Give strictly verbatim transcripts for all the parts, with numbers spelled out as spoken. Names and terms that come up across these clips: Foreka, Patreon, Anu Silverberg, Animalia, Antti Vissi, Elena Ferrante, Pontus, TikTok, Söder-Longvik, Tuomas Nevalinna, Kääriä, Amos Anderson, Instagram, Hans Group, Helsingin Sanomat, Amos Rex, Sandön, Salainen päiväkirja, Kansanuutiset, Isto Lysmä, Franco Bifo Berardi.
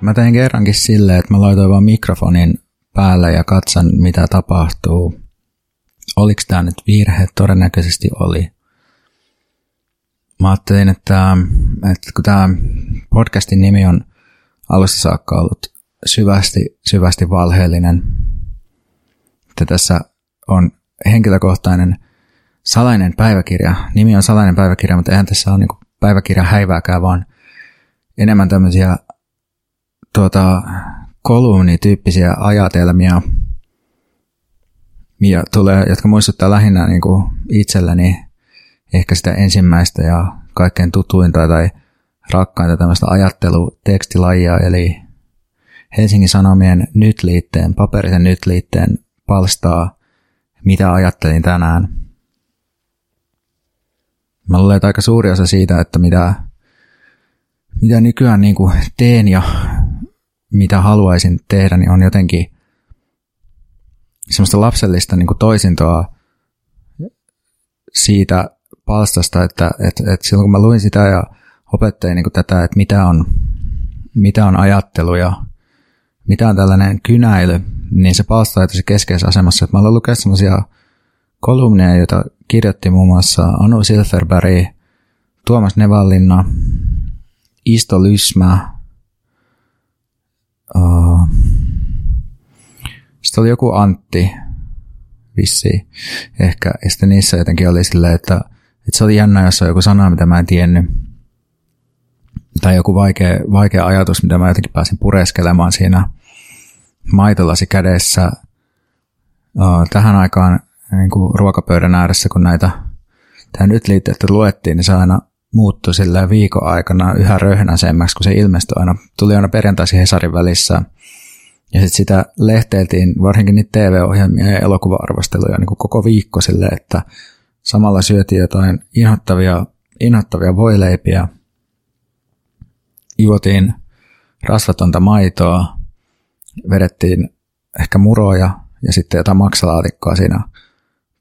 Mä tein kerrankin silleen, että mä laitoin vaan mikrofonin päälle ja katson, mitä tapahtuu. Oliko tää nyt virhe? Todennäköisesti oli. Mä ajattelin, että, että kun tää podcastin nimi on alusta saakka ollut syvästi, syvästi valheellinen, että tässä on henkilökohtainen salainen päiväkirja. Nimi on salainen päiväkirja, mutta eihän tässä ole niinku päiväkirjan häivääkään, vaan enemmän tämmöisiä tuota, kolumnityyppisiä ajatelmia, ja tulee, jotka muistuttaa lähinnä niin kuin itselläni ehkä sitä ensimmäistä ja kaikkein tutuinta tai rakkainta tämmöistä ajattelutekstilajia, eli Helsingin Sanomien nyt-liitteen, paperisen nyt-liitteen palstaa, mitä ajattelin tänään. Mä luulen, että aika suuri osa siitä, että mitä, mitä nykyään niin kuin teen ja mitä haluaisin tehdä, niin on jotenkin semmoista lapsellista niin kuin toisintoa siitä palstasta, että, että, että silloin kun mä luin sitä ja opettelin niin kuin tätä, että mitä on, mitä on ajattelu ja mitä on tällainen kynäily, niin se palsta on tosi keskeisessä asemassa. Että mä olen lukenut semmoisia kolumneja, joita kirjoitti muun muassa Anu Silverberg, Tuomas Nevalinna, Isto Lysmä, Uh, sitten oli joku Antti Vissi ehkä, ja sitten niissä jotenkin oli silleen, että, että se oli jännä, jos on joku sana, mitä mä en tiennyt, tai joku vaikea, vaikea ajatus, mitä mä jotenkin pääsin pureskelemaan siinä maitolasi kädessä uh, tähän aikaan niin kuin ruokapöydän ääressä, kun näitä tähän nyt liitteitä luettiin, niin se aina muuttui sillä viikon aikana yhä röhnäisemmäksi, kun se ilmestyi aina. Tuli aina perjantaisin Hesarin välissä. Ja sitten sitä lehteiltiin, varsinkin niitä T V-ohjelmia ja elokuva-arvosteluja niin kuin koko viikko sille, että samalla syötiin jotain inhottavia, inhottavia voileipiä, juotiin rasvatonta maitoa, vedettiin ehkä muroja ja sitten jotain maksalaatikkoa siinä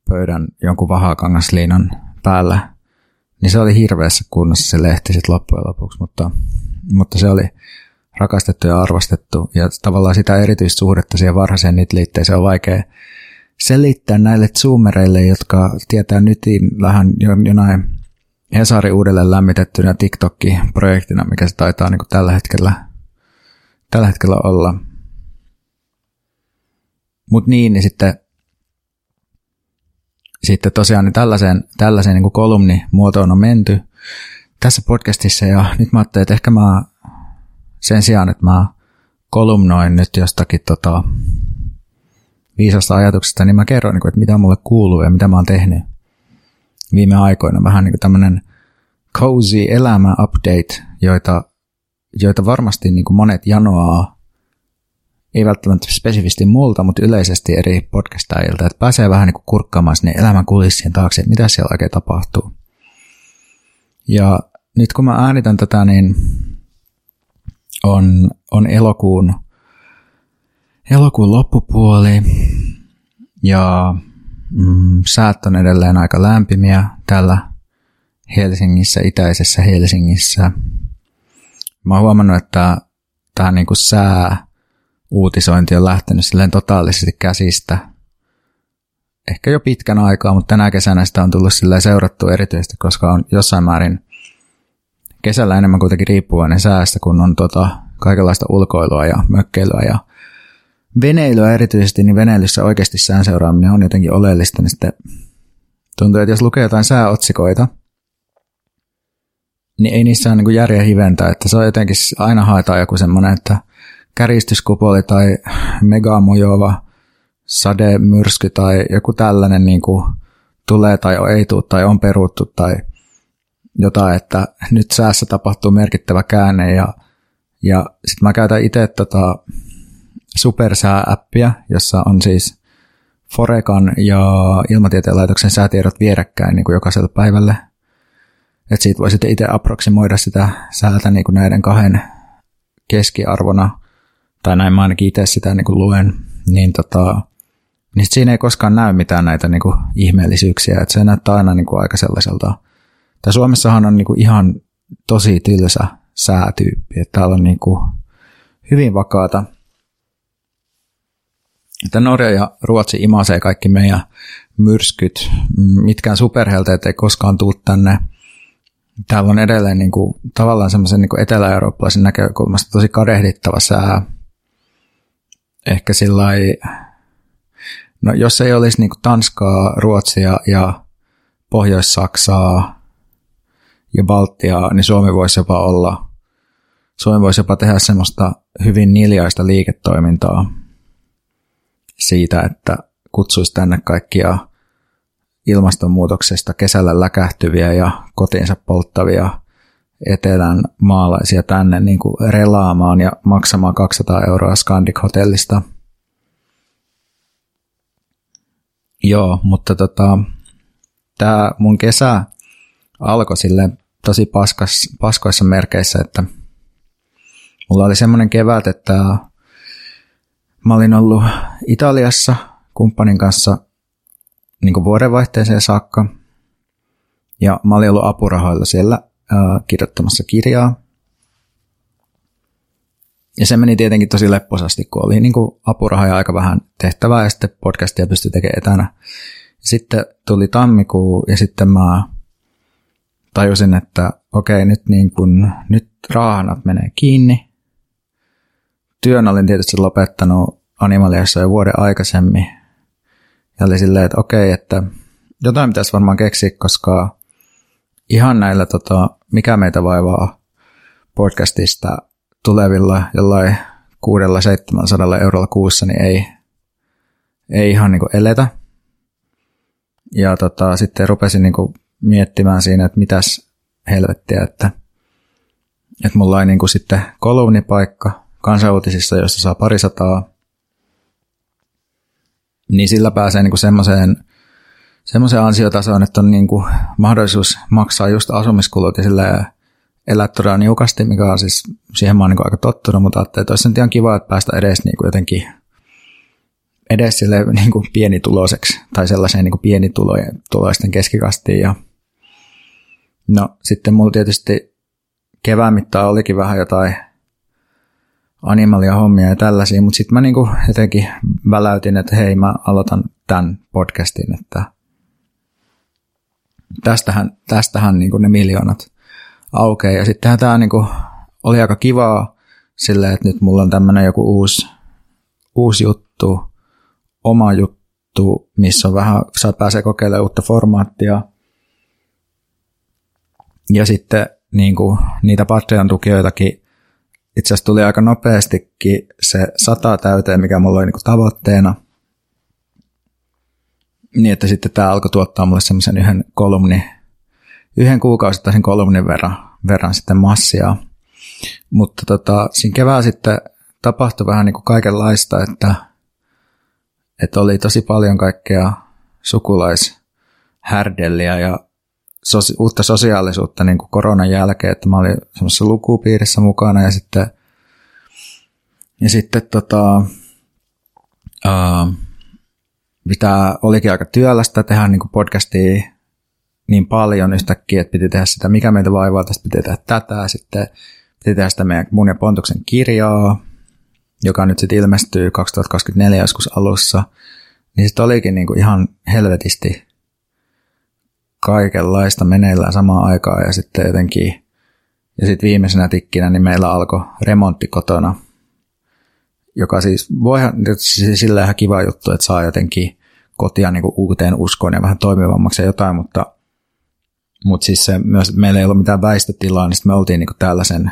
pöydän jonkun vahakangasliinan päällä. Niin se oli hirveässä kunnossa se lehti sitten loppujen lopuksi, mutta, mutta se oli rakastettu ja arvostettu. Ja tavallaan sitä erityistä suhdetta siihen varhaiseen nyt-liitteeseen on vaikea selittää näille zoomereille, jotka tietää nytin vähän jonain Hesari uudelleen lämmitettynä TikTok-projektina, mikä se taitaa niin kuin tällä hetkellä, tällä hetkellä olla. Mutta niin, niin sitten... Sitten tosiaan niin tällaiseen, tällaiseen niin kuin kolumnimuotoon on menty tässä podcastissa, ja nyt mä ajattelin, että ehkä mä sen sijaan, että mä kolumnoin nyt jostakin tota, viisasta ajatuksesta, niin mä kerron, niin kuin, että mitä mulle kuuluu ja mitä mä oon tehnyt viime aikoina. Vähän niin kuin tämmöinen cozy elämä-update, joita, joita varmasti niin kuin monet janoaa. Ei välttämättä spesifisti multa, mutta yleisesti eri podcastajilta, että pääsee vähän niin kuin kurkkaamaan sinne elämän kulissien taakse, että mitä siellä oikein tapahtuu. Ja nyt kun mä äänitän tätä, niin on, on elokuun, elokuun loppupuoli ja mm, säät on edelleen aika lämpimiä täällä Helsingissä, itäisessä Helsingissä. Mä oon huomannut, että tää niin kuin sää uutisointi on lähtenyt silleen totaalisesti käsistä. Ehkä jo pitkän aikaa, mutta tänä kesänä sitä on tullut silleen seurattua erityisesti, koska on jossain määrin kesällä enemmän kuitenkin riippuvainen säästä, kun on tota kaikenlaista ulkoilua ja mökkeilyä ja veneilyä erityisesti, niin veneilyssä oikeasti sään seuraaminen on jotenkin oleellista, niin sitten tuntuu, että jos lukee jotain sääotsikoita, niin ei niissä ole niin kuin järjen hiventä, että se on jotenkin, aina haetaan joku semmoinen, että kärjistyskupoli tai megamojova sademyrsky tai joku tällainen niin kuin tulee tai ei tule tai on peruttu tai jotain, että nyt säässä tapahtuu merkittävä käänne ja, ja sitten mä käytän itse tota supersää-appia, jossa on siis Forekan ja Ilmatieteen laitoksen säätiedot vierekkäin niin kuin jokaiselle päivälle. Et siitä voi sitten itse approksimoida sitä säätä niin kuin näiden kahden keskiarvona, tai näin mä ainakin itse sitä niin kuin luen, niin, tota, niin siinä ei koskaan näy mitään näitä niin kuin ihmeellisyyksiä, että se näyttää aina niin kuin aika sellaiselta. Tää Suomessahan on niin kuin ihan tosi tylsä säätyyppi, että täällä on niin kuin hyvin vakaata. Että Norja ja Ruotsi imasee kaikki meidän myrskyt, mitkään superhelteet ei koskaan tule tänne. Täällä on edelleen niin kuin, tavallaan semmoisen niin kuin etelä-eurooppalaisen näkökulmasta tosi kadehdittava sää. Ehkä sillai, no jos ei olisi niin kuin Tanskaa, Ruotsia ja Pohjois-Saksaa ja Baltiaa, niin Suomi voisi jopa olla, Suomi voisi jopa tehdä semmoista hyvin niljaista liiketoimintaa siitä, että kutsuisi tänne kaikkia ilmastonmuutoksesta kesällä läkähtyviä ja kotiinsa polttavia etelän maalaisia tänne niin kuin relaamaan ja maksamaan kaksisataa euroa Scandic-hotellista. Joo, mutta tota, tämä mun kesä alkoi sille tosi paskas, paskoissa merkeissä, että mulla oli semmoinen kevät, että mä olin ollut Italiassa kumppanin kanssa niin kuin vuodenvaihteeseen saakka. Ja mä olin ollut apurahoilla siellä ää, kirjoittamassa kirjaa. Ja se meni tietenkin tosi lepposasti, kun oli niin kuin apurahoja aika vähän tehtävää ja sitten podcastia pystyi tekemään etänä. Sitten tuli tammikuu ja sitten mä tajusin, että okei, nyt, niin kuin, nyt raahanat menee kiinni. Työn olin tietysti lopettanut Animaliassa jo vuoden aikaisemmin. Ja oli silleen, että okei, että jotain pitäisi varmaan keksiä, koska ihan näillä, tota, mikä meitä vaivaa podcastista tulevilla jollain kuudella, seitsemänsadalla eurolla kuussa, niin ei, ei ihan niin kuin eletä. Ja tota, sitten rupesin niin kuin miettimään siinä, että mitäs helvettiä, että, että mulla oli niin kuin sitten kolumnipaikka Kansanuutisissa, jossa saa parisataa, niin sillä pääsee niinku semmoiseen semmoiseen ansiotasoon, että on niinku mahdollisuus maksaa just asumiskulut ja sillä elää todella niukasti, mikä on siis, siihen mä oon niinku aika tottunut, mutta ajattelin, että olisi nyt ihan kiva, että päästä edes niinku jotenkin edes sille niinku pienituloiseksi tai sellaiseen niinku pienituloisten keskikastiin. Ja no sitten mulla tietysti kevään mittaan olikin vähän jotain Animalia hommia ja tällaisia, mutta sitten mä niinku jotenkin väläytin, että hei, mä aloitan tämän podcastin, että tästähän, tästähän niinku ne miljoonat aukeaa. Ja sittenhän tämä niinku oli aika kivaa silleen, että nyt mulla on tämmöinen joku uusi, uusi juttu, oma juttu, missä on vähän, saa pääsee kokeilemaan uutta formaattia. Ja sitten niinku niitä Patreon-tukijoitakin itse asiassa tuli aika nopeastikin se sata täyteen, mikä mulla oli niinku tavoitteena. Niin, että sitten tämä alkoi tuottaa mulle semmoisen yhden kolumnin, yhden kuukausittaisen kolumnin verran, verran sitten massia. Mutta tota, siinä keväällä sitten tapahtui vähän niinku kaikenlaista, että, että oli tosi paljon kaikkea sukulaishärdelliä ja Sosi- uutta sosiaalisuutta niin kuin koronan jälkeen, että mä olin semmoisessa lukupiirissä mukana ja sitten, ja sitten tota, uh, pitää, olikin aika työlästä tehdä niin kuin podcastia niin paljon yhtäkkiä, että piti tehdä sitä, mikä meitä vaivaa, tästä piti tehdä tätä, sitten piti tehdä sitä meidän mun ja Pontuksen kirjaa, joka nyt sitten ilmestyy kaksituhattakaksikymmentäneljä joskus alussa, niin sitten olikin niin kuin ihan helvetisti kaikenlaista meneillään samaan aikaan ja sitten jotenkin, ja sitten viimeisenä tikkinä niin meillä alkoi remontti kotona joka siis voihan, sillä ihan kiva juttu, että saa jotenkin kotia niin kuin uuteen uskoon ja vähän toimivammaksi ja jotain, mutta, mutta siis se myös, että meillä ei ollut mitään väistötilaa, niin sitten me oltiin niin kuin tällaisen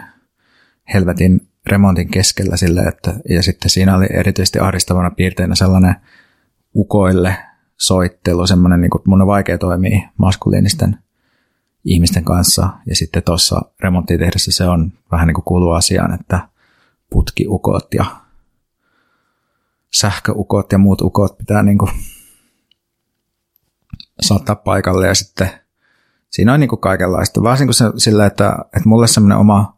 helvetin remontin keskellä sille, että, ja sitten siinä oli erityisesti ahdistavana piirteinä sellainen ukoille soittelu, semmoinen, niin kuin, mun on vaikea toimia maskuliinisten ihmisten kanssa, ja sitten tuossa remonttia tehdessä se on vähän niin kuin kuuluu asiaan, että putkiukot ja sähköukot ja muut ukot pitää niin kuin saattaa paikalle, ja sitten siinä on niin kuin kaikenlaista. Varsinkin se, sillä, että, että mulle semmoinen oma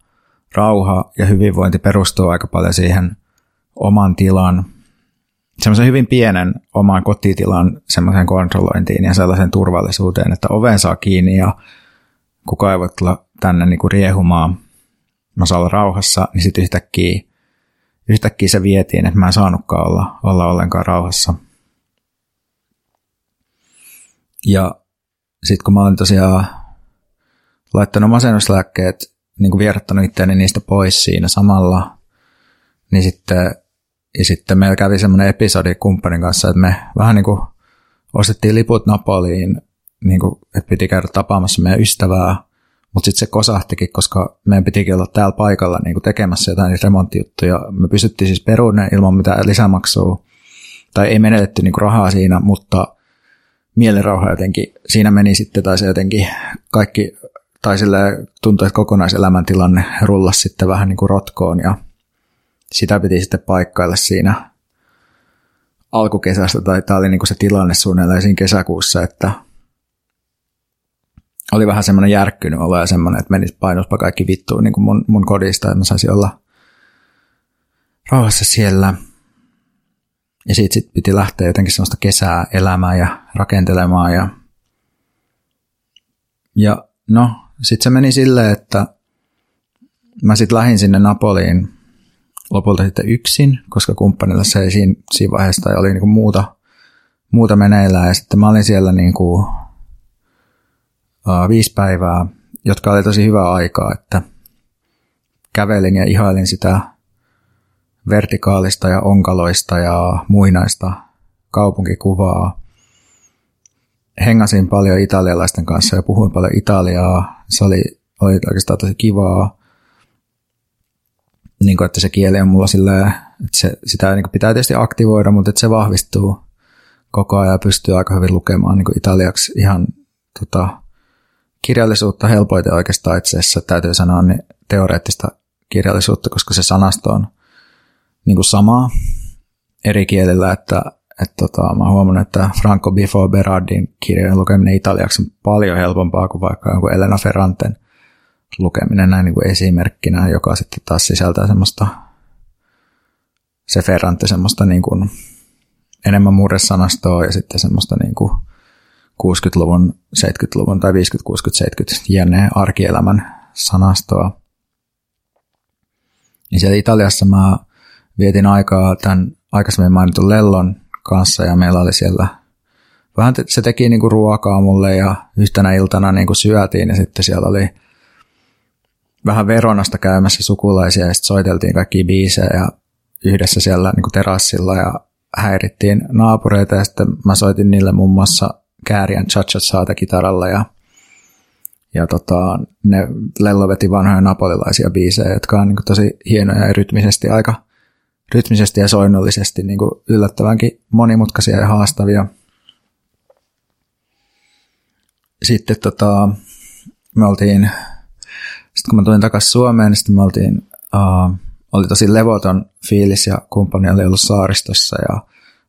rauha ja hyvinvointi perustuu aika paljon siihen oman tilan, semmoisen hyvin pienen oman kotitilan semmoiseen kontrollointiin ja sellaiseen turvallisuuteen, että oven saa kiinni ja kuka ei voi tulla tänne niin kuin riehumaan, mä saan olla rauhassa, niin sitten yhtäkkiä, yhtäkkiä se vietiin, että mä en saanutkaan olla, olla ollenkaan rauhassa. Ja sitten kun mä olin tosiaan laittanut masennuslääkkeet, niin kuin vierättänyt itseäni niistä pois siinä samalla, niin sitten, ja sitten meillä kävi semmoinen episodi kumppanin kanssa, että me vähän niin kuin ostettiin liput Napoliin, niin kuin, että piti käydä tapaamassa meidän ystävää, mutta sitten se kosahtikin, koska meidän pitikin olla täällä paikalla niin kuin tekemässä jotain niitä remonttijuttuja. Me pystyttiin siis peruuneen ilman mitään lisämaksua, tai ei menetetty niin kuin rahaa siinä, mutta mielenrauha jotenkin, siinä meni sitten, tai se jotenkin kaikki, tai silleen tuntui, että kokonaiselämäntilanne rullasi sitten vähän niin kuin rotkoon, ja sitä piti sitten paikkailla siinä alkukesästä, tai tämä oli niin kuin se tilanne suunnilleen siinä kesäkuussa, että oli vähän semmoinen järkkynyt olo ja semmoinen, että menisi painospa kaikki vittuun niin kuin mun, mun kodista, että mä saisin olla rauhassa siellä. Ja siitä sitten piti lähteä jotenkin semmoista kesää elämään ja rakentelemaan. Ja, ja no, sitten se meni silleen, että mä sitten lähdin sinne Napoliin lopulta sitten yksin, koska kumppanilla se ei siinä, siinä vaiheessa oli niin kuin muuta, muuta meneillään. Ja sitten mä olin siellä niin kuin viisi päivää, jotka oli tosi hyvää aikaa, että kävelin ja ihailin sitä vertikaalista ja onkaloista ja muinaista kaupunkikuvaa. Hengasin paljon italialaisten kanssa ja puhuin paljon italiaa. Se oli, oli oikeastaan tosi kivaa, niin kuin, että se kieli on mulla silleen, että se, sitä niin pitää tietysti aktivoida, mutta että se vahvistuu koko ajan ja pystyy aika hyvin lukemaan niin kuin italiaksi ihan tota, kirjallisuutta helpoiten oikeastaan itse asiassa, täytyy sanoa, niin teoreettista kirjallisuutta, koska se sanasto on niin kuin samaa eri kielillä, että, että tota, mä huomannut, että Franco Bifo Berardin kirjojen lukeminen italiaksi on paljon helpompaa kuin vaikka jonkun Elena Ferranten lukeminen näin niin kuin esimerkkinä, joka sitten taas sisältää semmoista, se Ferrante semmoista niin kuin enemmän murresanastoa ja sitten semmoista niin kuin kuudenkymmenen luvun, seitsemänkymmentäluvun tai viisikymmentä, kuusikymmentä, seitsemänkymmentä jne. Arkielämän sanastoa. Ja siellä Italiassa mä vietin aikaa tämän aikaisemmin mainitun Lellon kanssa ja meillä oli siellä vähän te, se teki niinku ruokaa mulle ja yhtenä iltana niinku syötiin ja sitten siellä oli vähän Veronasta käymässä sukulaisia ja sitten soiteltiin kaikki biisejä ja yhdessä siellä niinku terassilla ja häirittiin naapureita ja sitten mä soitin niille muun muassa Kääriän cha-cha-chaata kitaralla ja, ja tota, ne Lello veti vanhoja napolilaisia biisejä, jotka on niin kuin tosi hienoja ja rytmisesti, aika rytmisesti ja soinnollisesti niin kuin yllättävänkin monimutkaisia ja haastavia. Sitten tota, me oltiin, sit kun mä tulin takaisin Suomeen, niin sitten me oltiin, uh, oli tosi levoton fiilis ja kumppani oli ollut saaristossa ja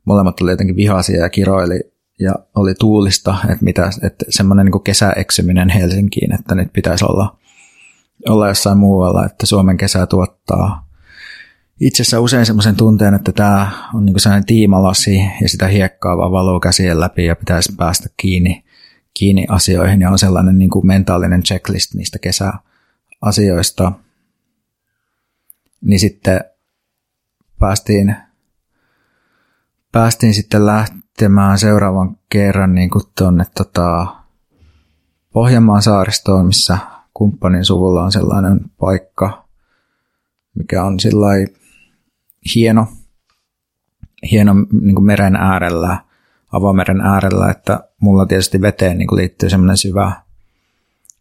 molemmat oli jotenkin vihaisia ja kiroili. Ja oli tuulista, että, mitä, että semmoinen niin kuin kesäeksyminen Helsinkiin, että nyt pitäisi olla, olla jossain muualla, että Suomen kesä tuottaa itse asiassa usein semmoisen tunteen, että tämä on niin kuin sellainen tiimalasi ja sitä hiekkaa vaan valuu käsien läpi ja pitäisi päästä kiinni, kiinni asioihin ja on sellainen niin kuin mentaalinen checklist niistä kesäasioista. Niin sitten päästiin, päästiin sitten lähtemään. Mä seuraavan kerran niin tuonne tota, Pohjanmaan saaristoon, missä kumppanin suvulla on sellainen paikka, mikä on sillai hieno hieno niin kuin meren äärellä, avomeren äärellä, että mulla tietysti veteen niin kuin liittyy semmoinen syvä,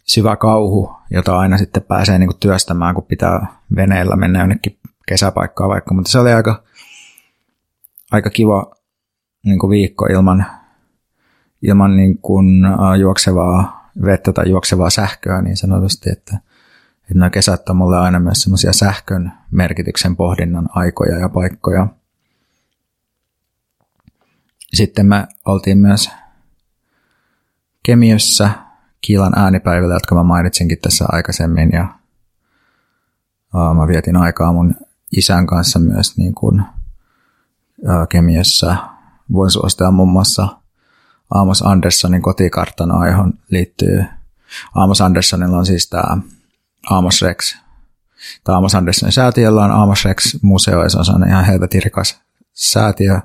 syvä kauhu, jota aina sitten pääsee niin kuin työstämään, kun pitää veneellä mennä jonnekin kesäpaikkaa vaikka, mutta se oli aika, aika kiva niin kuin viikko ilman, ilman niin kuin juoksevaa vettä tai juoksevaa sähköä niin sanotusti, että että nämä kesät on mulle aina myös semmoisia sähkön merkityksen pohdinnan aikoja ja paikkoja. Sitten me oltiin myös Kemiössä Kiilan äänipäivillä, jotka mä mainitsinkin tässä aikaisemmin. Ja uh, mä vietin aikaa mun isän kanssa myös niin kuin, uh, Kemiössä. Voin suositella muun muassa Amos Andersonin kotikartanoa, johon liittyy. Amos Andersonilla on siis tämä Amos Rex. Tämä Amos Andersonin säätiöllä on Amos Rex-museo, ja se on sellainen ihan helvetin rikas säätiö,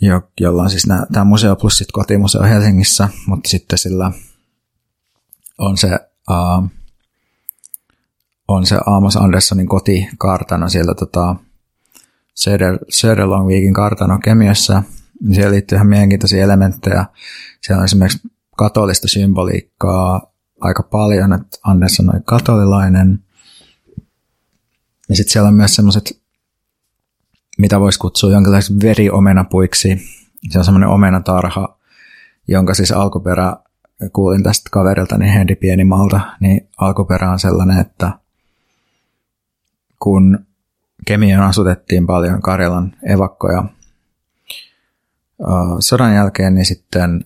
jo, jolla on siis nää, tämä museo plus sitten kotimuseo Helsingissä, mutta sitten sillä on se, uh, on se Amos Andersonin kotikartano siellä tota, Söder-Longvikin kartano Kemiössä. Siellä liittyy ihan mielenkiintoisia elementtejä. Siellä on esimerkiksi katolista symboliikkaa aika paljon, että Anderson oli katolilainen. Ja sitten siellä on myös semmoiset, mitä voisi kutsua jonkinlaiseksi veriomenapuiksi. Se on semmoinen omenatarha, jonka siis alkuperä, kuulin tästä kaverilta, niin Henri Pienimalta, niin alkuperä on sellainen, että kun Kemiön asutettiin paljon Karjalan evakkoja sodan jälkeen, niin sitten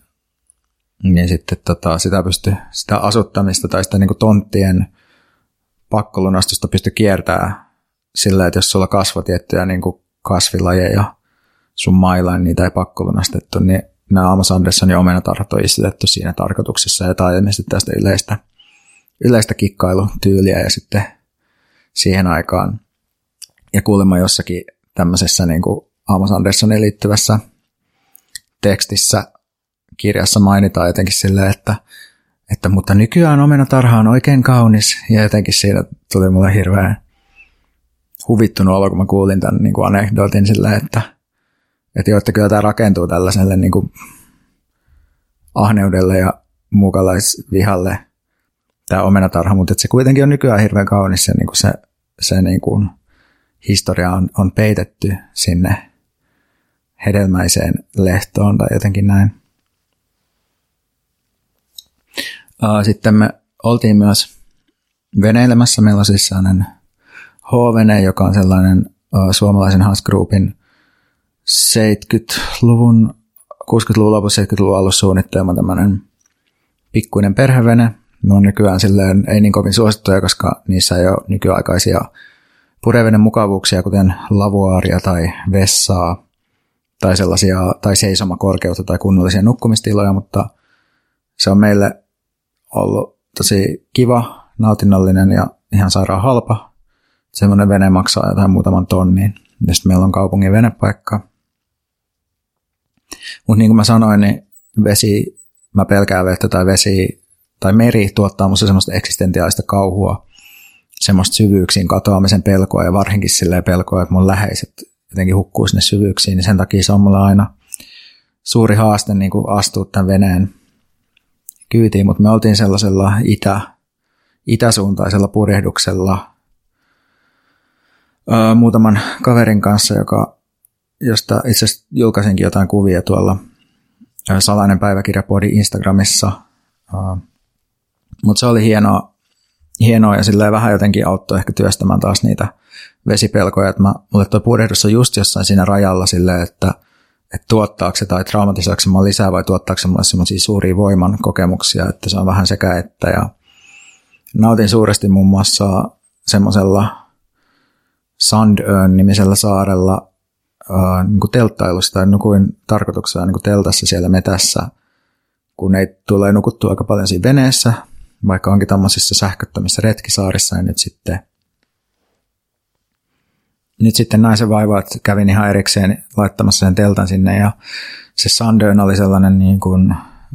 niin sitten tota, sitä, pystyi, sitä asuttamista tai sitä niin kuin tonttien pakkolunastusta pystyi kiertämään sillä, että jos sulla kasvoi tiettyjä niin kuin kasvilajeja sun mailla, niin niitä ei pakkolunastettu, niin nämä Amos Andersonin omenatarhat on istutettu siinä tarkoituksessa, ja tämä on ilmeisesti tästä yleistä, yleistä kikkailutyyliä ja sitten siihen aikaan. Ja kuulemma jossakin tämmöisessä niin kuin Amos Andersonin liittyvässä tekstissä kirjassa mainitaan jotenkin silleen, että, että mutta nykyään omenatarha on oikein kaunis, ja jotenkin siinä tuli mulle hirveän huvittunut olo, kun mä kuulin tämän niin kuin anekdootin silleen, että, että joo, että kyllä tämä rakentuu tällaiselle niin kuin ahneudelle ja muukalaisvihalle tämä omenatarha, mutta että se kuitenkin on nykyään hirveän kaunis, ja niin kuin se, se niin kuin historia on, on peitetty sinne hedelmäiseen lehtoon tai jotenkin näin. Sitten me oltiin myös veneilemässä. Meillä on siis sellainen H-vene, joka on sellainen suomalaisen Hans Groupin seitsemänkymmentäluvun, kuusikymmentäluvun lopussa seitsemänkymmentäluvun alussa suunnittelema tämmöinen pikkuinen perhevene. Ne on nykyään silleen, ei niin kovin suosittuja, koska niissä ei ole nykyaikaisia purjevenen mukavuuksia, kuten lavuaaria tai vessaa tai sellaisia, tai seisomakorkeutta tai kunnollisia nukkumistiloja, mutta se on meille ollut tosi kiva, nautinnollinen ja ihan sairaan halpa. Semmoinen vene maksaa jotain muutaman tonnin. Ja sitten meillä on kaupungin venepaikka. Mutta niin kuin mä sanoin, niin vesi, mä pelkään vettä tai vesi tai meri tuottaa musta semmoista eksistentiaalista kauhua. Semmoista syvyyksiin katoamisen pelkoa ja varsinkin silleen pelkoa, että mun läheiset jotenkin hukkuu sinne syvyyksiin. Niin sen takia se on mulla aina suuri haaste niin kuin astua tämän veneen kyytiin, mutta me oltiin sellaisella itä, itäsuuntaisella purjehduksella öö, muutaman kaverin kanssa, joka, josta itse asiassa julkaisinkin jotain kuvia tuolla öö, Salainen päiväkirja -podin Instagramissa. Öö, mutta se oli hienoa, hienoa ja silleen vähän jotenkin auttoi ehkä työstämään taas niitä vesipelkoja. Mä, mulle tuo purjehdus on just jossain siinä rajalla silleen, että että tuottaako se tai traumatisaako se mua lisää vai tuottaako se mulle semmoisia suuria voiman kokemuksia, että se on vähän sekä että. Ja nautin suuresti muun muassa semmoisella Sandön-nimisellä saarella äh, niin kuin telttailussa tai nukuin tarkoituksena niin kuin teltassa siellä metässä, kun ei tule nukuttua aika paljon siinä veneessä, vaikka onkin tämmöisissä sähköttömissä retkisaarissa, ja nyt sitten Nyt sitten naisen vaivaat kävin ihan erikseen laittamassa sen teltan sinne, ja se Sandön oli sellainen, niin kuin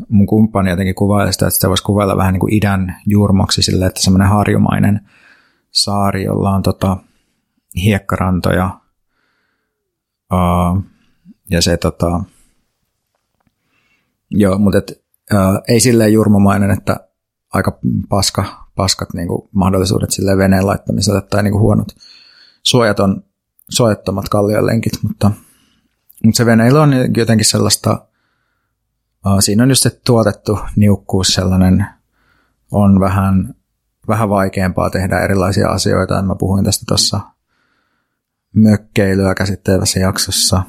mun kumppani jotenkin kuvaili sitä, että sitä voisi kuvailla vähän niin kuin idän juurmoksi silleen, että semmoinen harjumainen saari, jolla on tota hiekkarantoja, Uh, ja se tota, joo, mutta et, uh, ei silleen jurmamainen, että aika paska, paskat niinku mahdollisuudet silleen veneen laittamiselle tai niinku huonot suojaton, suojattomat kalliolenkit, mutta, mutta se veneillä on jotenkin sellaista, uh, siinä on just se tuotettu niukkuus sellainen, on vähän, vähän vaikeampaa tehdä erilaisia asioita, mä puhuin tästä tuossa mökkeilyä käsittelevässä jaksossa.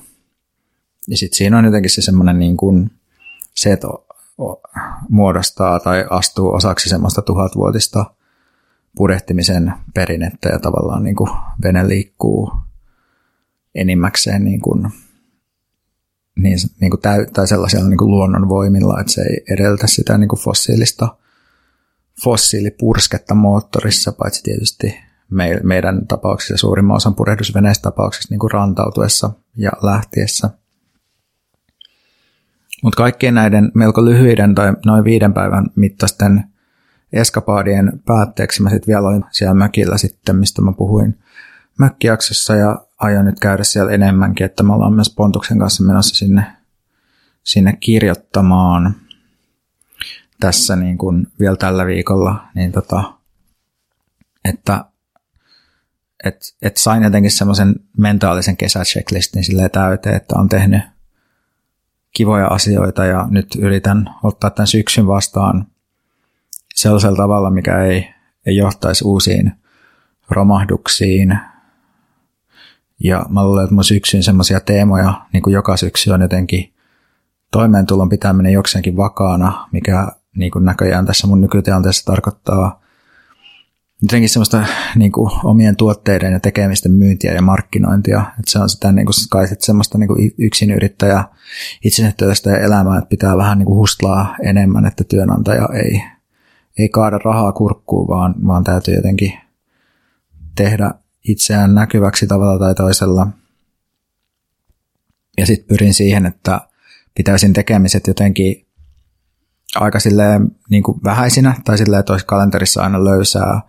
Ja sitten siinä on jotenkin se semmoinen niin kuin se, että muodostaa tai astuu osaksi semmoista tuhatvuotista purehtimisen perinnettä ja tavallaan niin kuin vene liikkuu enimmäkseen niin kuin, niin, niin kuin täy, tai sellaisella niin kuin luonnonvoimilla, että se ei edeltä sitä niin kuin fossiilista fossiilipursketta moottorissa, paitsi tietysti meidän tapauksessa suurimman osan purehdusveneistä tapauksessa niin kuin rantautuessa ja lähtiessä. Mutta kaikkien näiden melko lyhyiden tai noin viiden päivän mittaisten eskapaadien päätteeksi mä sitten vielä olin siellä mökillä sitten, mistä mä puhuin mökkijaksossa ja aion nyt käydä siellä enemmänkin, että me ollaan myös Pontuksen kanssa menossa sinne, sinne kirjoittamaan tässä niin kuin vielä tällä viikolla, niin tota, että et, et sain jotenkin semmoisen mentaalisen kesächecklistin silleen täyteen, että on tehnyt kivoja asioita ja nyt yritän ottaa tämän syksyn vastaan sellaisella tavalla, mikä ei, ei johtaisi uusiin romahduksiin. Ja mä luulen, että mun syksyn semmoisia teemoja, niin kuin joka syksy on jotenkin toimeentulon pitäminen jokseenkin vakaana, mikä niin kuin näköjään tässä mun nykytilanteessa tarkoittaa jotenkin semmoista niin kuin omien tuotteiden ja tekemisten myyntiä ja markkinointia. Että se on sitä niin kuin, kai sitten semmoista niin kuin yksinyrittäjä, itsenäistyöstä ja elämää, että pitää vähän niin kuin hustlaa enemmän, että työnantaja ei, ei kaada rahaa kurkkuun, vaan, vaan täytyy jotenkin tehdä itseään näkyväksi tavalla tai toisella. Ja sitten pyrin siihen, että pitäisin tekemiset jotenkin aika silleen niin kuin vähäisinä tai silleen, että olisi kalenterissa aina löysää,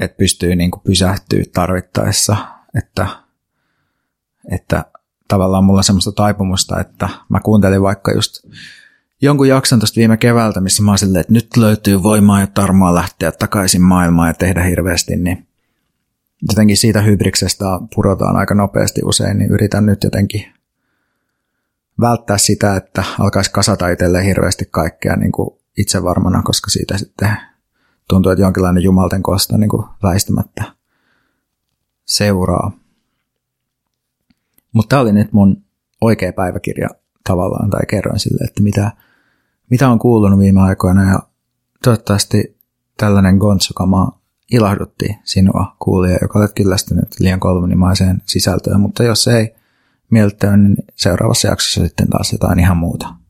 että pystyy niin kuin pysähtyä tarvittaessa. Että, että tavallaan mulla on semmoista taipumusta, että mä kuuntelin vaikka just jonkun jakson tuosta viime keväältä, missä mä oon silleen, että nyt löytyy voimaa ja tarmoa lähteä takaisin maailmaan ja tehdä hirveästi, niin jotenkin siitä hybridiksestä purotaan aika nopeasti usein, niin yritän nyt jotenkin välttää sitä, että alkaisi kasata itselleen hirveästi kaikkea niin kuin itse varmana, koska siitä sitten tuntuu, että jonkinlainen jumalten kosto niin kuin väistämättä seuraa. Mutta tämä oli nyt mun oikea päiväkirja tavallaan, tai kerroin sille, että mitä, mitä on kuulunut viime aikoina, ja toivottavasti tällainen gontsukama ilahdutti sinua kuulija, joka olet kyllästynyt liian kolminimaiseen sisältöön, mutta jos ei mieltäyden, niin seuraavassa jaksossa sitten taas jotain ihan muuta.